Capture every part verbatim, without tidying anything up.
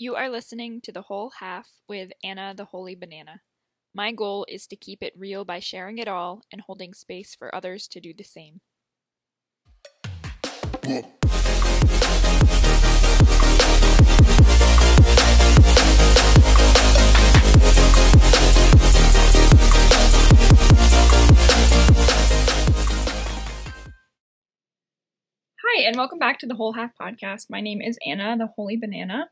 You are listening to The Whole Half with Anna the Holy Banana. My goal is to keep it real by sharing it all and holding space for others to do the same. Hi, and welcome back to the Whole Half Podcast. My name is Anna, the Holy Banana,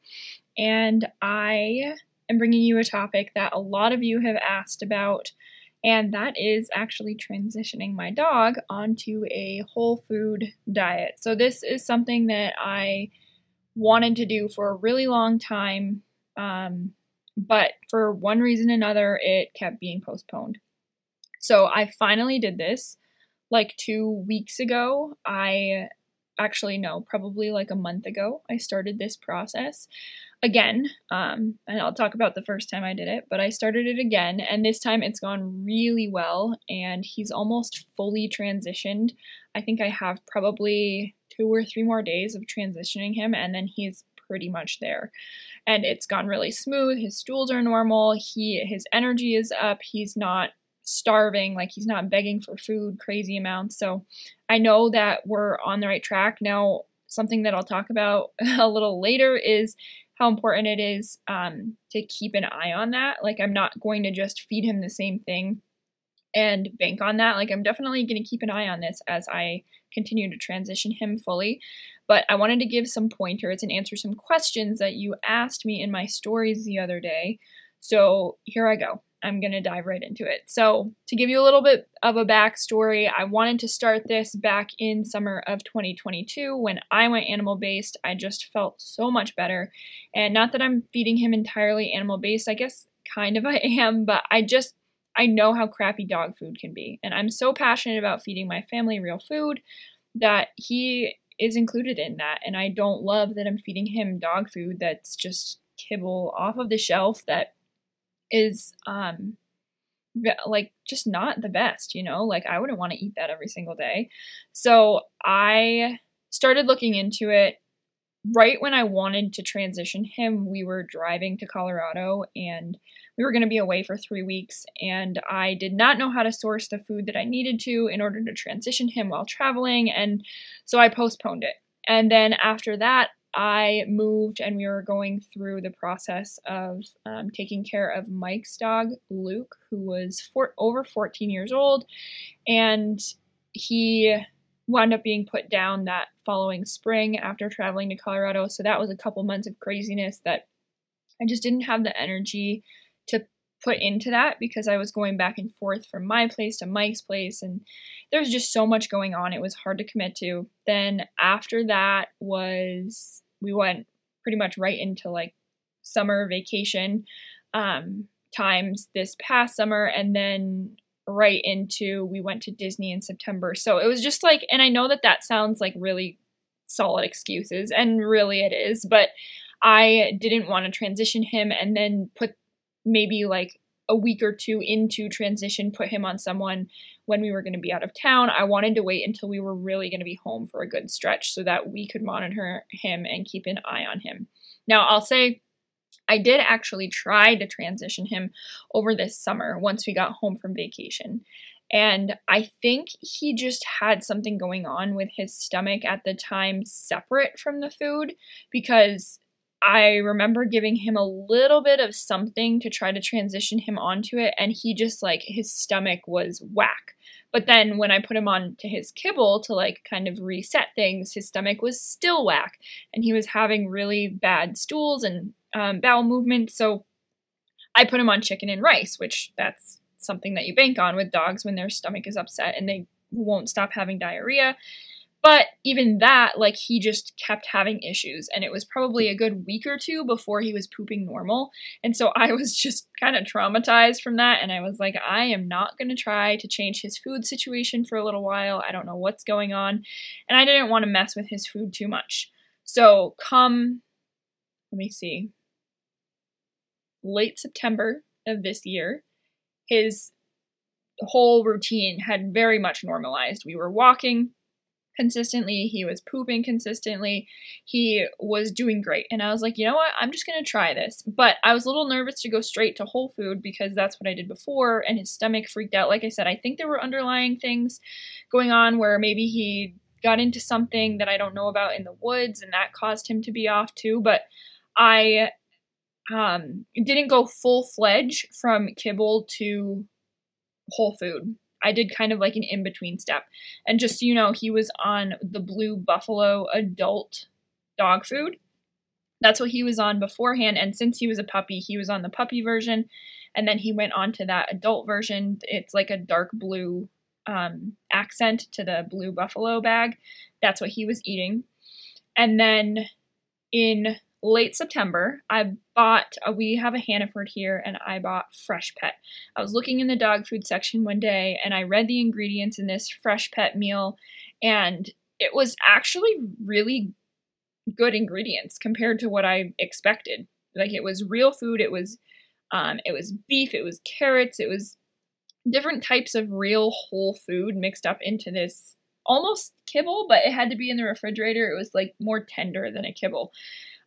and I am bringing you a topic that a lot of you have asked about, and that is actually transitioning my dog onto a whole food diet. So this is something that I wanted to do for a really long time, um, but for one reason or another, it kept being postponed. So I finally did this like two weeks ago. I... Actually, no, probably like a month ago, I started this process again, um, and I'll talk about the first time I did it, but I started it again, and this time it's gone really well, and he's almost fully transitioned. I think I have probably two or three more days of transitioning him, and then he's pretty much there, and it's gone really smooth. His stools are normal. He, his energy is up. He's not starving, like he's not begging for food crazy amounts. So I know that we're on the right track. Now, something that I'll talk about a little later is how important it is um, to keep an eye on that. Like, I'm not going to just feed him the same thing and bank on that. Like, I'm definitely going to keep an eye on this as I continue to transition him fully. But I wanted to give some pointers and answer some questions that you asked me in my stories the other day. So here I go. I'm going to dive right into it. So to give you a little bit of a backstory, I wanted to start this back in summer of twenty twenty-two when I went animal-based. I just felt so much better. And not that I'm feeding him entirely animal-based, I guess kind of I am, but I just, I know how crappy dog food can be. And I'm so passionate about feeding my family real food that he is included in that. And I don't love that I'm feeding him dog food that's just kibble off of the shelf that is um like just not the best, you know, like I wouldn't want to eat that every single day. So I started looking into it right when I wanted to transition him. We were driving to Colorado and we were going to be away for three weeks and I did not know how to source the food that I needed to in order to transition him while traveling. And so I postponed it. And then after that, I moved and we were going through the process of um, taking care of Mike's dog, Luke, who was four, over fourteen years old, and he wound up being put down that following spring after traveling to Colorado. So that was a couple months of craziness that I just didn't have the energy to put into that because I was going back and forth from my place to Mike's place and there was just so much going on. It was hard to commit to. Then after that was... We went pretty much right into like summer vacation um, times this past summer. And then right into, we went to Disney in September. So it was just like, and I know that that sounds like really solid excuses and really it is, but I didn't want to transition him and then put maybe like a week or two into transition, put him on someone when we were going to be out of town. I wanted to wait until we were really going to be home for a good stretch so that we could monitor him and keep an eye on him. Now, I'll say I did actually try to transition him over this summer once we got home from vacation. And I think he just had something going on with his stomach at the time separate from the food because I remember giving him a little bit of something to try to transition him onto it, and he just, like, his stomach was whack. But then when I put him on to his kibble to, like, kind of reset things, his stomach was still whack, and he was having really bad stools and um, bowel movement. So I put him on chicken and rice, which that's something that you bank on with dogs when their stomach is upset and they won't stop having diarrhea. But even that, like, he just kept having issues, and it was probably a good week or two before he was pooping normal, and so I was just kind of traumatized from that, and I was like, I am not going to try to change his food situation for a little while. I don't know what's going on, and I didn't want to mess with his food too much. So come, let me see, late September of this year, his whole routine had very much normalized. We were walking. consistently. He was pooping consistently. He was doing great. And I was like, you know what? I'm just going to try this. But I was a little nervous to go straight to whole food because that's what I did before. And his stomach freaked out. Like I said, I think there were underlying things going on where maybe he got into something that I don't know about in the woods, and that caused him to be off too. But I um, didn't go full-fledged from kibble to whole food. I did kind of like an in-between step. And just so you know, he was on the Blue Buffalo adult dog food. That's what he was on beforehand. And since he was a puppy, he was on the puppy version. And then he went on to that adult version. It's like a dark blue um, accent to the Blue Buffalo bag. That's what he was eating. And then in late September, I bought, a, we have a Hannaford here, and I bought Fresh Pet. I was looking in the dog food section one day, and I read the ingredients in this Fresh Pet meal, and it was actually really good ingredients compared to what I expected. Like, it was real food, it was, um, it was beef, it was carrots, it was different types of real whole food mixed up into this almost kibble, but it had to be in the refrigerator. It was like more tender than a kibble.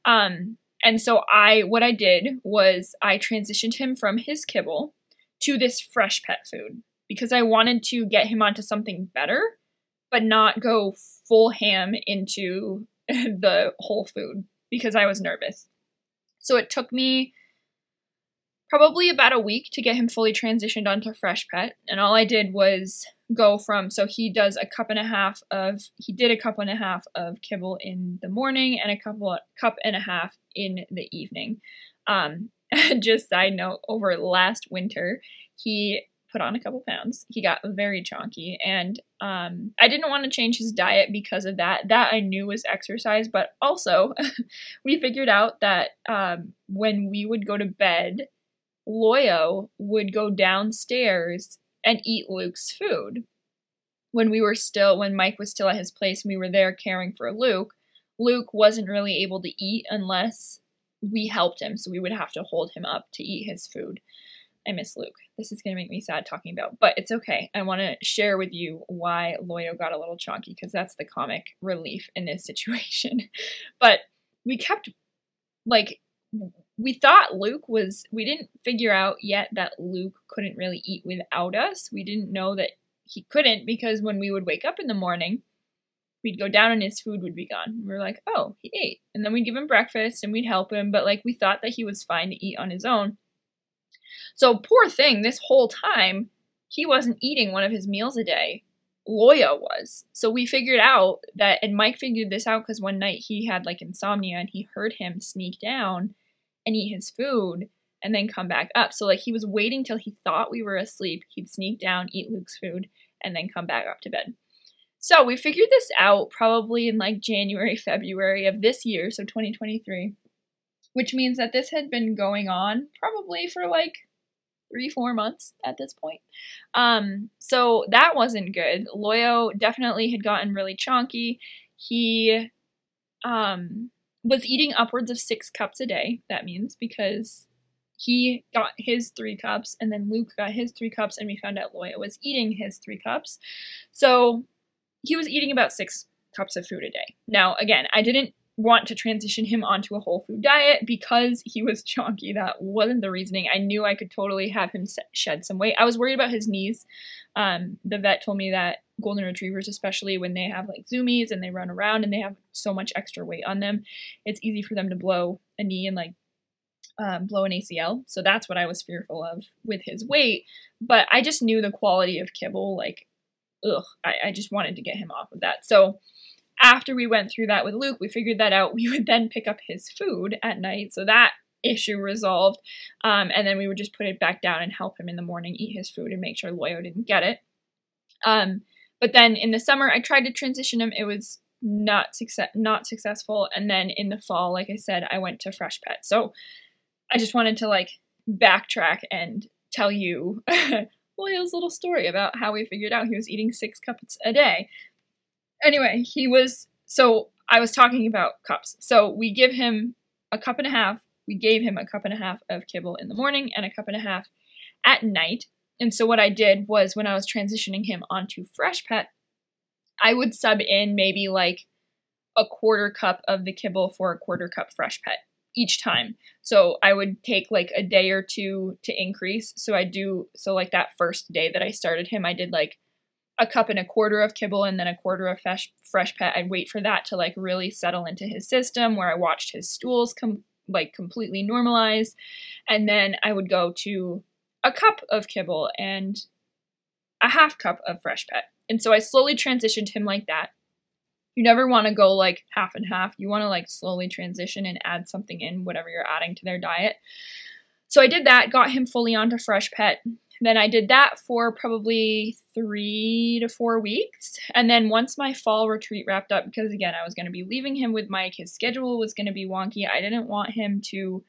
Um, and so I, what I did was I transitioned him from his kibble to this Fresh Pet food because I wanted to get him onto something better, but not go full ham into the whole food because I was nervous. So it took me probably about a week to get him fully transitioned onto Fresh Pet. And all I did was go from, so he does a cup and a half of, he did a cup and a half of kibble in the morning and a couple cup and a half in the evening. Um, just side note, over last winter, he put on a couple pounds. He got very chonky, and um, I didn't want to change his diet because of that. That I knew was exercise, but also we figured out that um, when we would go to bed, Loyo would go downstairs and eat Luke's food. When we were still, when Mike was still at his place and we were there caring for Luke, Luke wasn't really able to eat unless we helped him. So we would have to hold him up to eat his food. I miss Luke. This is going to make me sad talking about, but it's okay. I want to share with you why Loyo got a little chonky because that's the comic relief in this situation. But we kept, like, we thought Luke was, we didn't figure out yet that Luke couldn't really eat without us. We didn't know that he couldn't because when we would wake up in the morning, we'd go down and his food would be gone. We were like, oh, he ate. And then we'd give him breakfast and we'd help him. But like, we thought that he was fine to eat on his own. So poor thing, this whole time, he wasn't eating one of his meals a day. Loya was. So we figured out that, and Mike figured this out because one night he had like insomnia and he heard him sneak down and eat his food and then come back up. So like, he was waiting till he thought we were asleep. He'd sneak down, eat Luke's food, and then come back up to bed. So we figured this out probably in like January, February of this year, so twenty twenty-three, which means that this had been going on probably for like three, four months at this point. Um, so that wasn't good. Loyo definitely had gotten really chonky. He, um... was eating upwards of six cups a day, that means, because he got his three cups, and then Luke got his three cups, and we found out Loya was eating his three cups. So he was eating about six cups of food a day. Now, again, I didn't want to transition him onto a whole food diet because he was chonky. That wasn't the reasoning. I knew I could totally have him shed some weight. I was worried about his knees. Um, the vet told me that golden retrievers, especially when they have like zoomies and they run around and they have so much extra weight on them, it's easy for them to blow a knee and like um, blow an A C L. So that's what I was fearful of with his weight. But I just knew the quality of kibble, like, ugh, I, I just wanted to get him off of that. So after we went through that with Luke, we figured that out. We would then pick up his food at night. So that issue resolved. Um, and then we would just put it back down and help him in the morning eat his food and make sure Loyo didn't get it. Um, But then in the summer, I tried to transition him. It was not success, not successful. And then in the fall, like I said, I went to Fresh Pet. So I just wanted to like backtrack and tell you Loyo's little story about how we figured out he was eating six cups a day. Anyway, he was, so I was talking about cups. So we give him a cup and a half. We gave him a cup and a half of kibble in the morning and a cup and a half at night. And so what I did was when I was transitioning him onto Fresh Pet, I would sub in maybe like a quarter cup of the kibble for a quarter cup Fresh Pet each time. So I would take like a day or two to increase. So I do, so like that first day that I started him, I did like a cup and a quarter of kibble and then a quarter of fresh, fresh pet. I'd wait for that to like really settle into his system where I watched his stools come like completely normalize. And then I would go to a cup of kibble and a half cup of Fresh Pet. And so I slowly transitioned him like that. You never want to go like half and half. You want to like slowly transition and add something in, whatever you're adding to their diet. So I did that, got him fully onto Fresh Pet. Then I did that for probably three to four weeks. And then once my fall retreat wrapped up, because again, I was going to be leaving him with Mike, his schedule was going to be wonky. I didn't want him to,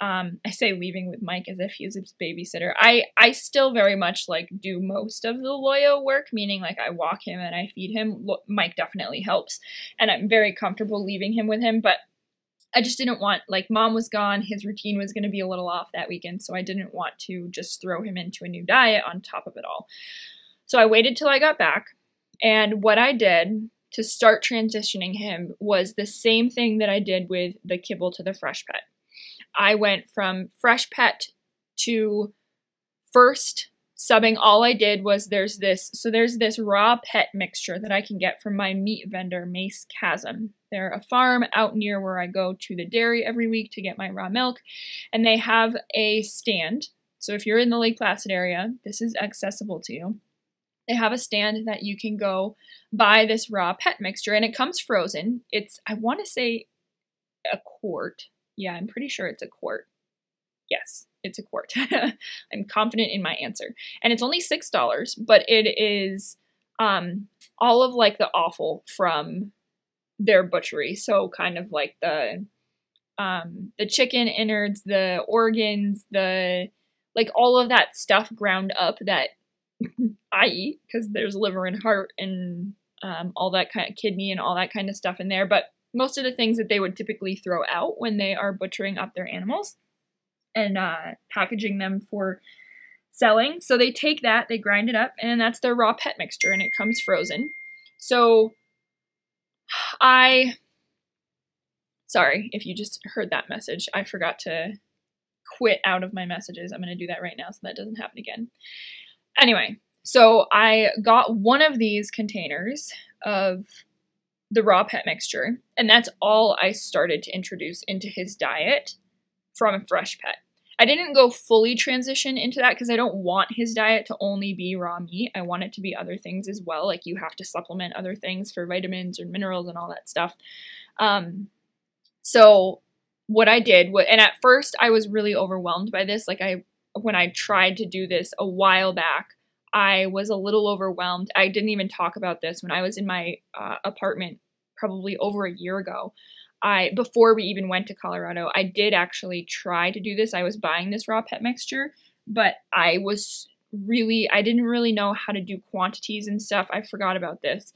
um, I say leaving with Mike as if he was his babysitter. I, I still very much like do most of the Loyo work, meaning like I walk him and I feed him. Lo- Mike definitely helps, and I'm very comfortable leaving him with him, but I just didn't want, like, mom was gone, his routine was going to be a little off that weekend, so I didn't want to just throw him into a new diet on top of it all. So I waited till I got back, and what I did to start transitioning him was the same thing that I did with the kibble to the Fresh Pet. I went from Fresh Pet to first subbing. All I did was there's this, so there's this raw pet mixture that I can get from my meat vendor, Mace Chasm. They're a farm out near where I go to the dairy every week to get my raw milk, and they have a stand. So if you're in the Lake Placid area, this is accessible to you. They have a stand that you can go buy this raw pet mixture, and it comes frozen. It's, I want to say a quart. Yeah, I'm pretty sure it's a quart. Yes, it's a quart. I'm confident in my answer. And it's only six dollars, but it is um, all of like the offal from their butchery. So kind of like the um, the chicken innards, the organs, the like all of that stuff ground up that I eat, because there's liver and heart and um, all that kind of kidney and all that kind of stuff in there. But most of the things that they would typically throw out when they are butchering up their animals and uh, packaging them for selling. So they take that, they grind it up, and that's their raw pet mixture, and it comes frozen. So I, sorry if you just heard that message, I forgot to quit out of my messages. I'm going to do that right now so that doesn't happen again. Anyway, so I got one of these containers of the raw pet mixture, and that's all I started to introduce into his diet from Fresh Pet. I didn't go fully transition into that because I don't want his diet to only be raw meat. I want it to be other things as well. Like you have to supplement other things for vitamins and minerals and all that stuff. Um, so what I did, what, and at first I was really overwhelmed by this. Like I, when I tried to do this a while back, I was a little overwhelmed. I didn't even talk about this when I was in my uh, apartment probably over a year ago. I, before we even went to Colorado, I did actually try to do this. I was buying this raw pet mixture, but I was really, I didn't really know how to do quantities and stuff. I forgot about this.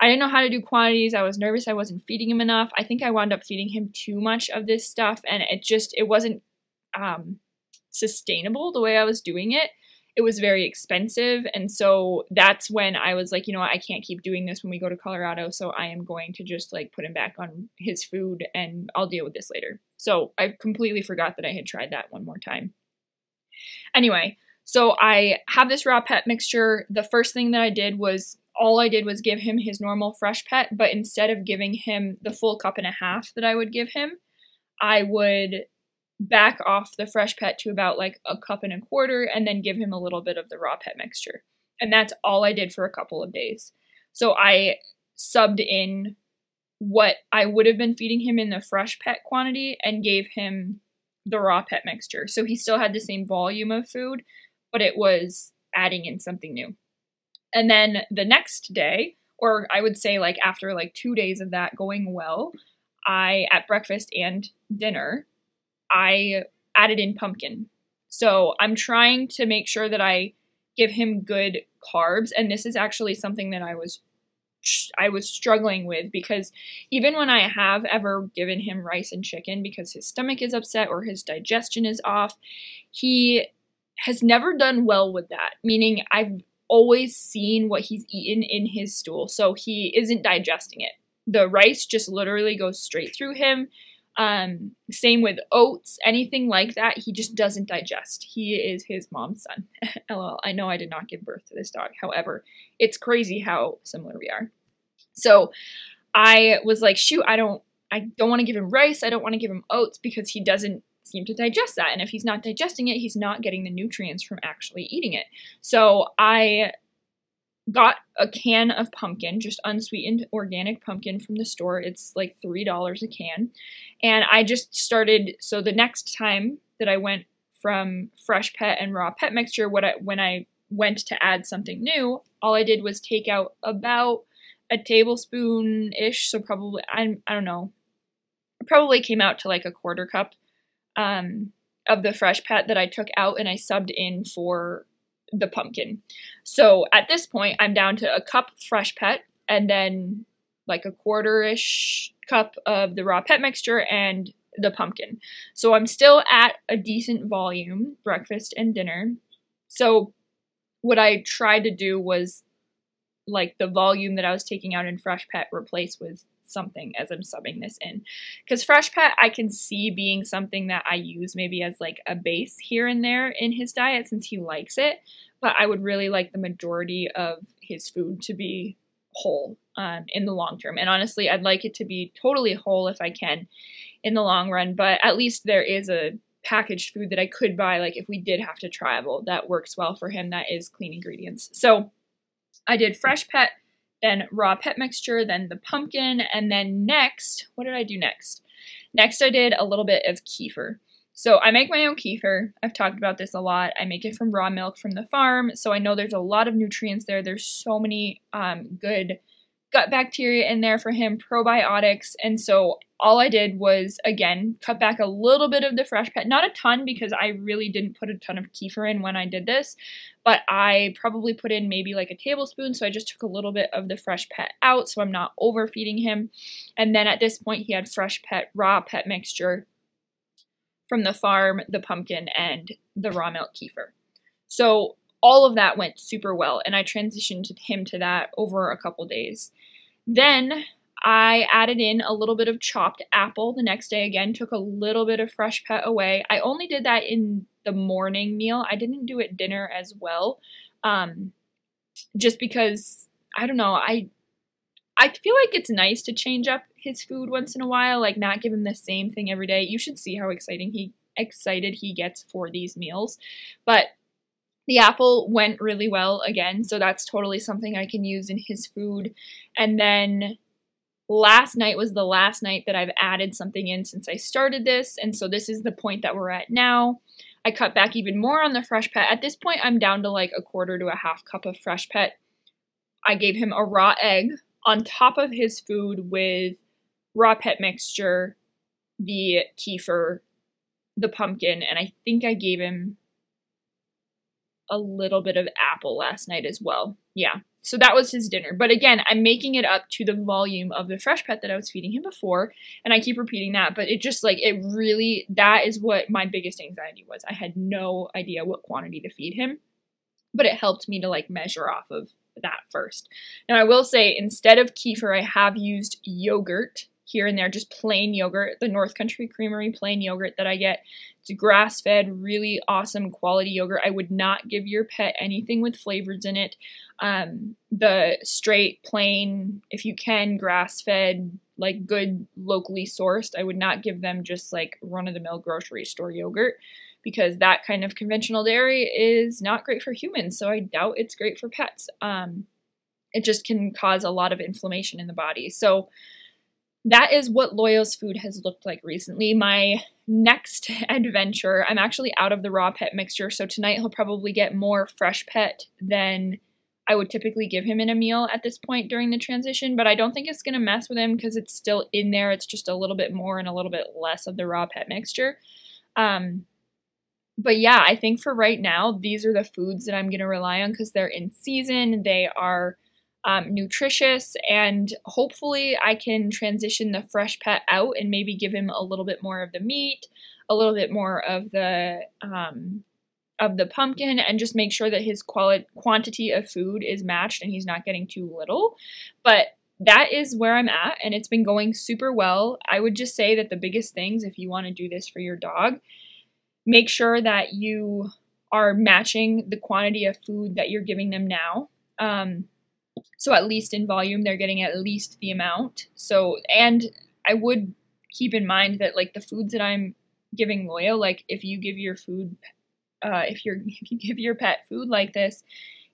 I didn't know how to do quantities. I was nervous. I wasn't feeding him enough. I think I wound up feeding him too much of this stuff, and it just, it wasn't um, sustainable the way I was doing it. It was very expensive, and so that's when I was like, you know what, I can't keep doing this when we go to Colorado, so I am going to just like put him back on his food and I'll deal with this later. So I completely forgot that I had tried that one more time. Anyway, so I have this raw pet mixture. The first thing that I did was, all I did was give him his normal Fresh Pet, but instead of giving him the full cup and a half that I would give him, I would back off the Fresh Pet to about like a cup and a quarter, and then give him a little bit of the raw pet mixture. And that's all I did for a couple of days. So I subbed in what I would have been feeding him in the Fresh Pet quantity and gave him the raw pet mixture. So he still had the same volume of food, but it was adding in something new. And then the next day, or I would say like after like two days of that going well, I, at breakfast and dinner, I added in pumpkin. So I'm trying to make sure that I give him good carbs. And this is actually something that I was I was struggling with, because even when I have ever given him rice and chicken because his stomach is upset or his digestion is off, he has never done well with that. Meaning I've always seen what he's eaten in his stool, so he isn't digesting it. The rice just literally goes straight through him. Um, same with oats, anything like that. He just doesn't digest. He is his mom's son. L O L. I know I did not give birth to this dog. However, it's crazy how similar we are. So I was like, shoot, I don't, I don't want to give him rice. I don't want to give him oats because he doesn't seem to digest that. And if he's not digesting it, he's not getting the nutrients from actually eating it. So I got a can of pumpkin, just unsweetened organic pumpkin from the store. It's like three dollars a can. And I just started, so the next time that I went from Fresh Pet and Raw Pet Mixture, what I, when I went to add something new, all I did was take out about a tablespoon-ish, so probably, I, I don't know, it probably came out to like a quarter cup um, of the Fresh Pet that I took out and I subbed in for the pumpkin. So at this point, I'm down to a cup Fresh Pet and then like a quarter-ish cup of the Raw Pet Mixture and the pumpkin. So I'm still at a decent volume, breakfast and dinner. So what I tried to do was like the volume that I was taking out in Fresh Pet replace with something as I'm subbing this in. Because Fresh Pet I can see being something that I use maybe as like a base here and there in his diet since he likes it, but I would really like the majority of his food to be whole um, in the long term. And honestly, I'd like it to be totally whole if I can in the long run, but at least there is a packaged food that I could buy, like if we did have to travel, that works well for him, that is clean ingredients. So I did Fresh Pet, then Raw Pet Mixture, then the pumpkin, and then next, what did I do next? Next I did a little bit of kefir. So I make my own kefir. I've talked about this a lot. I make it from raw milk from the farm, so I know there's a lot of nutrients there. There's so many um, good gut bacteria in there for him, probiotics, and so all I did was, again, cut back a little bit of the Fresh Pet. Not a ton because I really didn't put a ton of kefir in when I did this, but I probably put in maybe like a tablespoon, so I just took a little bit of the Fresh Pet out so I'm not overfeeding him. And then at this point, he had Fresh Pet, Raw Pet Mixture from the farm, the pumpkin, and the raw milk kefir. So all of that went super well, and I transitioned him to that over a couple days. Then I added in a little bit of chopped apple the next day. Again, took a little bit of Fresh Pet away. I only did that in the morning meal. I didn't do it dinner as well, um, just because, I don't know, I I feel like it's nice to change up his food once in a while, like not give him the same thing every day. You should see how exciting he excited he gets for these meals. But the apple went really well again, so that's totally something I can use in his food. And then last night was the last night that I've added something in since I started this, and so this is the point that we're at now. I cut back even more on the Fresh Pet. At this point, I'm down to like a quarter to a half cup of Fresh Pet. I gave him a raw egg on top of his food with Raw Pet Mixture, the kefir, the pumpkin, and I think I gave him a little bit of apple last night as well. Yeah, so that was his dinner. But again, I'm making it up to the volume of the Fresh Pet that I was feeding him before, and I keep repeating that, but it just like, it really, that is what my biggest anxiety was. I had no idea what quantity to feed him, but it helped me to like measure off of that first. Now I will say, instead of kefir, I have used yogurt here and there, just plain yogurt, the North Country Creamery plain yogurt that I get. It's grass-fed, really awesome quality yogurt. I would not give your pet anything with flavors in it. Um, the straight, plain, if you can, grass-fed, like good locally sourced, I would not give them just like run-of-the-mill grocery store yogurt, because that kind of conventional dairy is not great for humans, so I doubt it's great for pets. Um, it just can cause a lot of inflammation in the body. So that is what Loyo's food has looked like recently. My next adventure, I'm actually out of the Raw Pet Mixture, so tonight he'll probably get more Fresh Pet than I would typically give him in a meal at this point during the transition, but I don't think it's going to mess with him because it's still in there. It's just a little bit more and a little bit less of the Raw Pet Mixture. Um, but yeah, I think for right now, these are the foods that I'm going to rely on because they're in season, they are Um, nutritious, and hopefully I can transition the Fresh Pet out and maybe give him a little bit more of the meat, a little bit more of the um, of the pumpkin and just make sure that his quality quantity of food is matched and he's not getting too little. But that is where I'm at, and it's been going super well. I would just say that the biggest things, if you want to do this for your dog, make sure that you are matching the quantity of food that you're giving them now. Um, so at least in volume, they're getting at least the amount. So, and I would keep in mind that, like, the foods that I'm giving Loyo, like if you give your food, uh, if you're, if you give your pet food like this,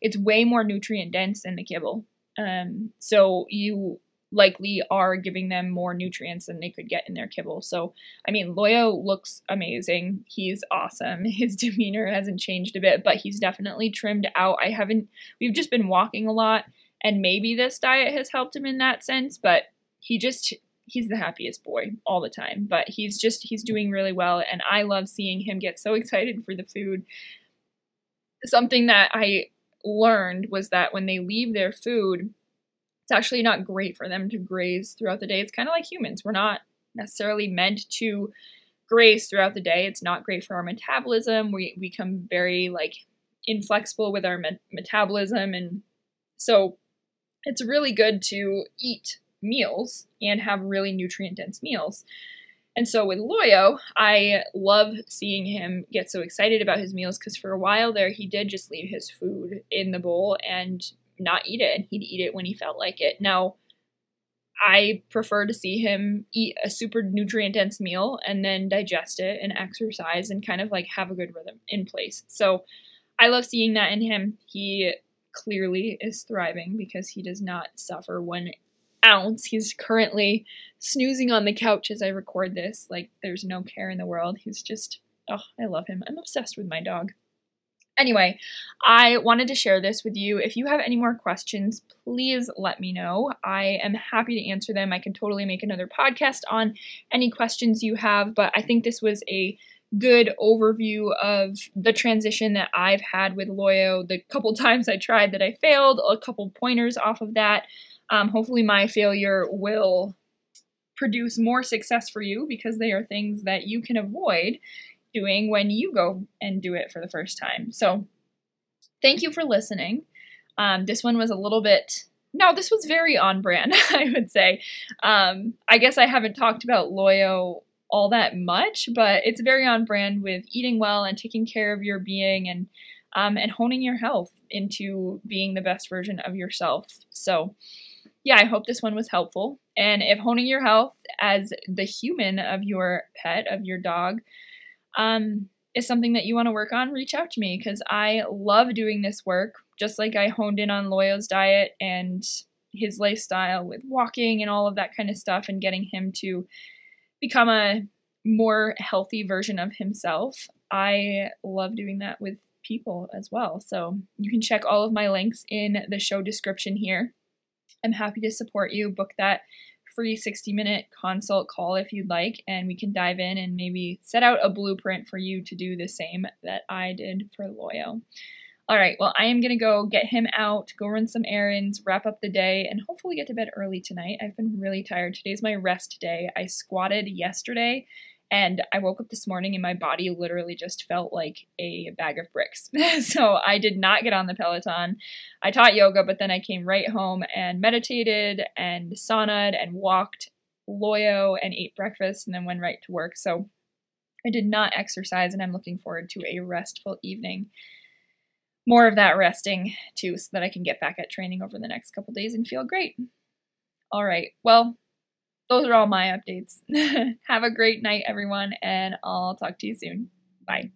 it's way more nutrient dense than the kibble. Um, so you likely are giving them more nutrients than they could get in their kibble. So, I mean, Loyo looks amazing. He's awesome. His demeanor hasn't changed a bit, but he's definitely trimmed out. I haven't, we've just been walking a lot, and maybe this diet has helped him in that sense, but he just, he's the happiest boy all the time. But he's just, he's doing really well, and I love seeing him get so excited for the food. Something that I learned was that when they leave their food, it's actually not great for them to graze throughout the day. It's kind of like humans. We're not necessarily meant to graze throughout the day. It's not great for our metabolism. We, we become very, like, inflexible with our me metabolism. And so it's really good to eat meals and have really nutrient dense meals. And so with Loyo, I love seeing him get so excited about his meals, because for a while there, he did just leave his food in the bowl and not eat it, and he'd eat it when he felt like it. Now, I prefer to see him eat a super nutrient dense meal and then digest it and exercise and kind of like have a good rhythm in place. So I love seeing that in him. He clearly is thriving because he does not suffer one ounce. He's currently snoozing on the couch as I record this. Like, there's no care in the world. He's just, oh, I love him. I'm obsessed with my dog. Anyway, I wanted to share this with you. If you have any more questions, please let me know. I am happy to answer them. I can totally make another podcast on any questions you have, but I think this was a good overview of the transition that I've had with Loyo, the couple times I tried that I failed, a couple pointers off of that. Um, hopefully my failure will produce more success for you, because they are things that you can avoid doing when you go and do it for the first time. So thank you for listening. Um, this one was a little bit, no, this was very on brand, I would say. Um, I guess I haven't talked about Loyo all that much, but it's very on brand with eating well and taking care of your being, and um, and honing your health into being the best version of yourself. So yeah, I hope this one was helpful. And if honing your health as the human of your pet, of your dog, um, is something that you want to work on, reach out to me, because I love doing this work. Just like I honed in on Loyo's diet and his lifestyle with walking and all of that kind of stuff, and getting him to become a more healthy version of himself. I love doing that with people as well. So you can check all of my links in the show description here. I'm happy to support you. Book that free sixty minute consult call if you'd like, and we can dive in and maybe set out a blueprint for you to do the same that I did for Loyo. All right, well, I am going to go get him out, go run some errands, wrap up the day, and hopefully get to bed early tonight. I've been really tired. Today's my rest day. I squatted yesterday, and I woke up this morning and my body literally just felt like a bag of bricks. So I did not get on the Peloton. I taught yoga, but then I came right home and meditated and saunaed and walked Loyo and ate breakfast, and then went right to work. So I did not exercise, and I'm looking forward to a restful evening. More of that resting too, so that I can get back at training over the next couple days and feel great. All right, well, those are all my updates. Have a great night, everyone, and I'll talk to you soon. Bye.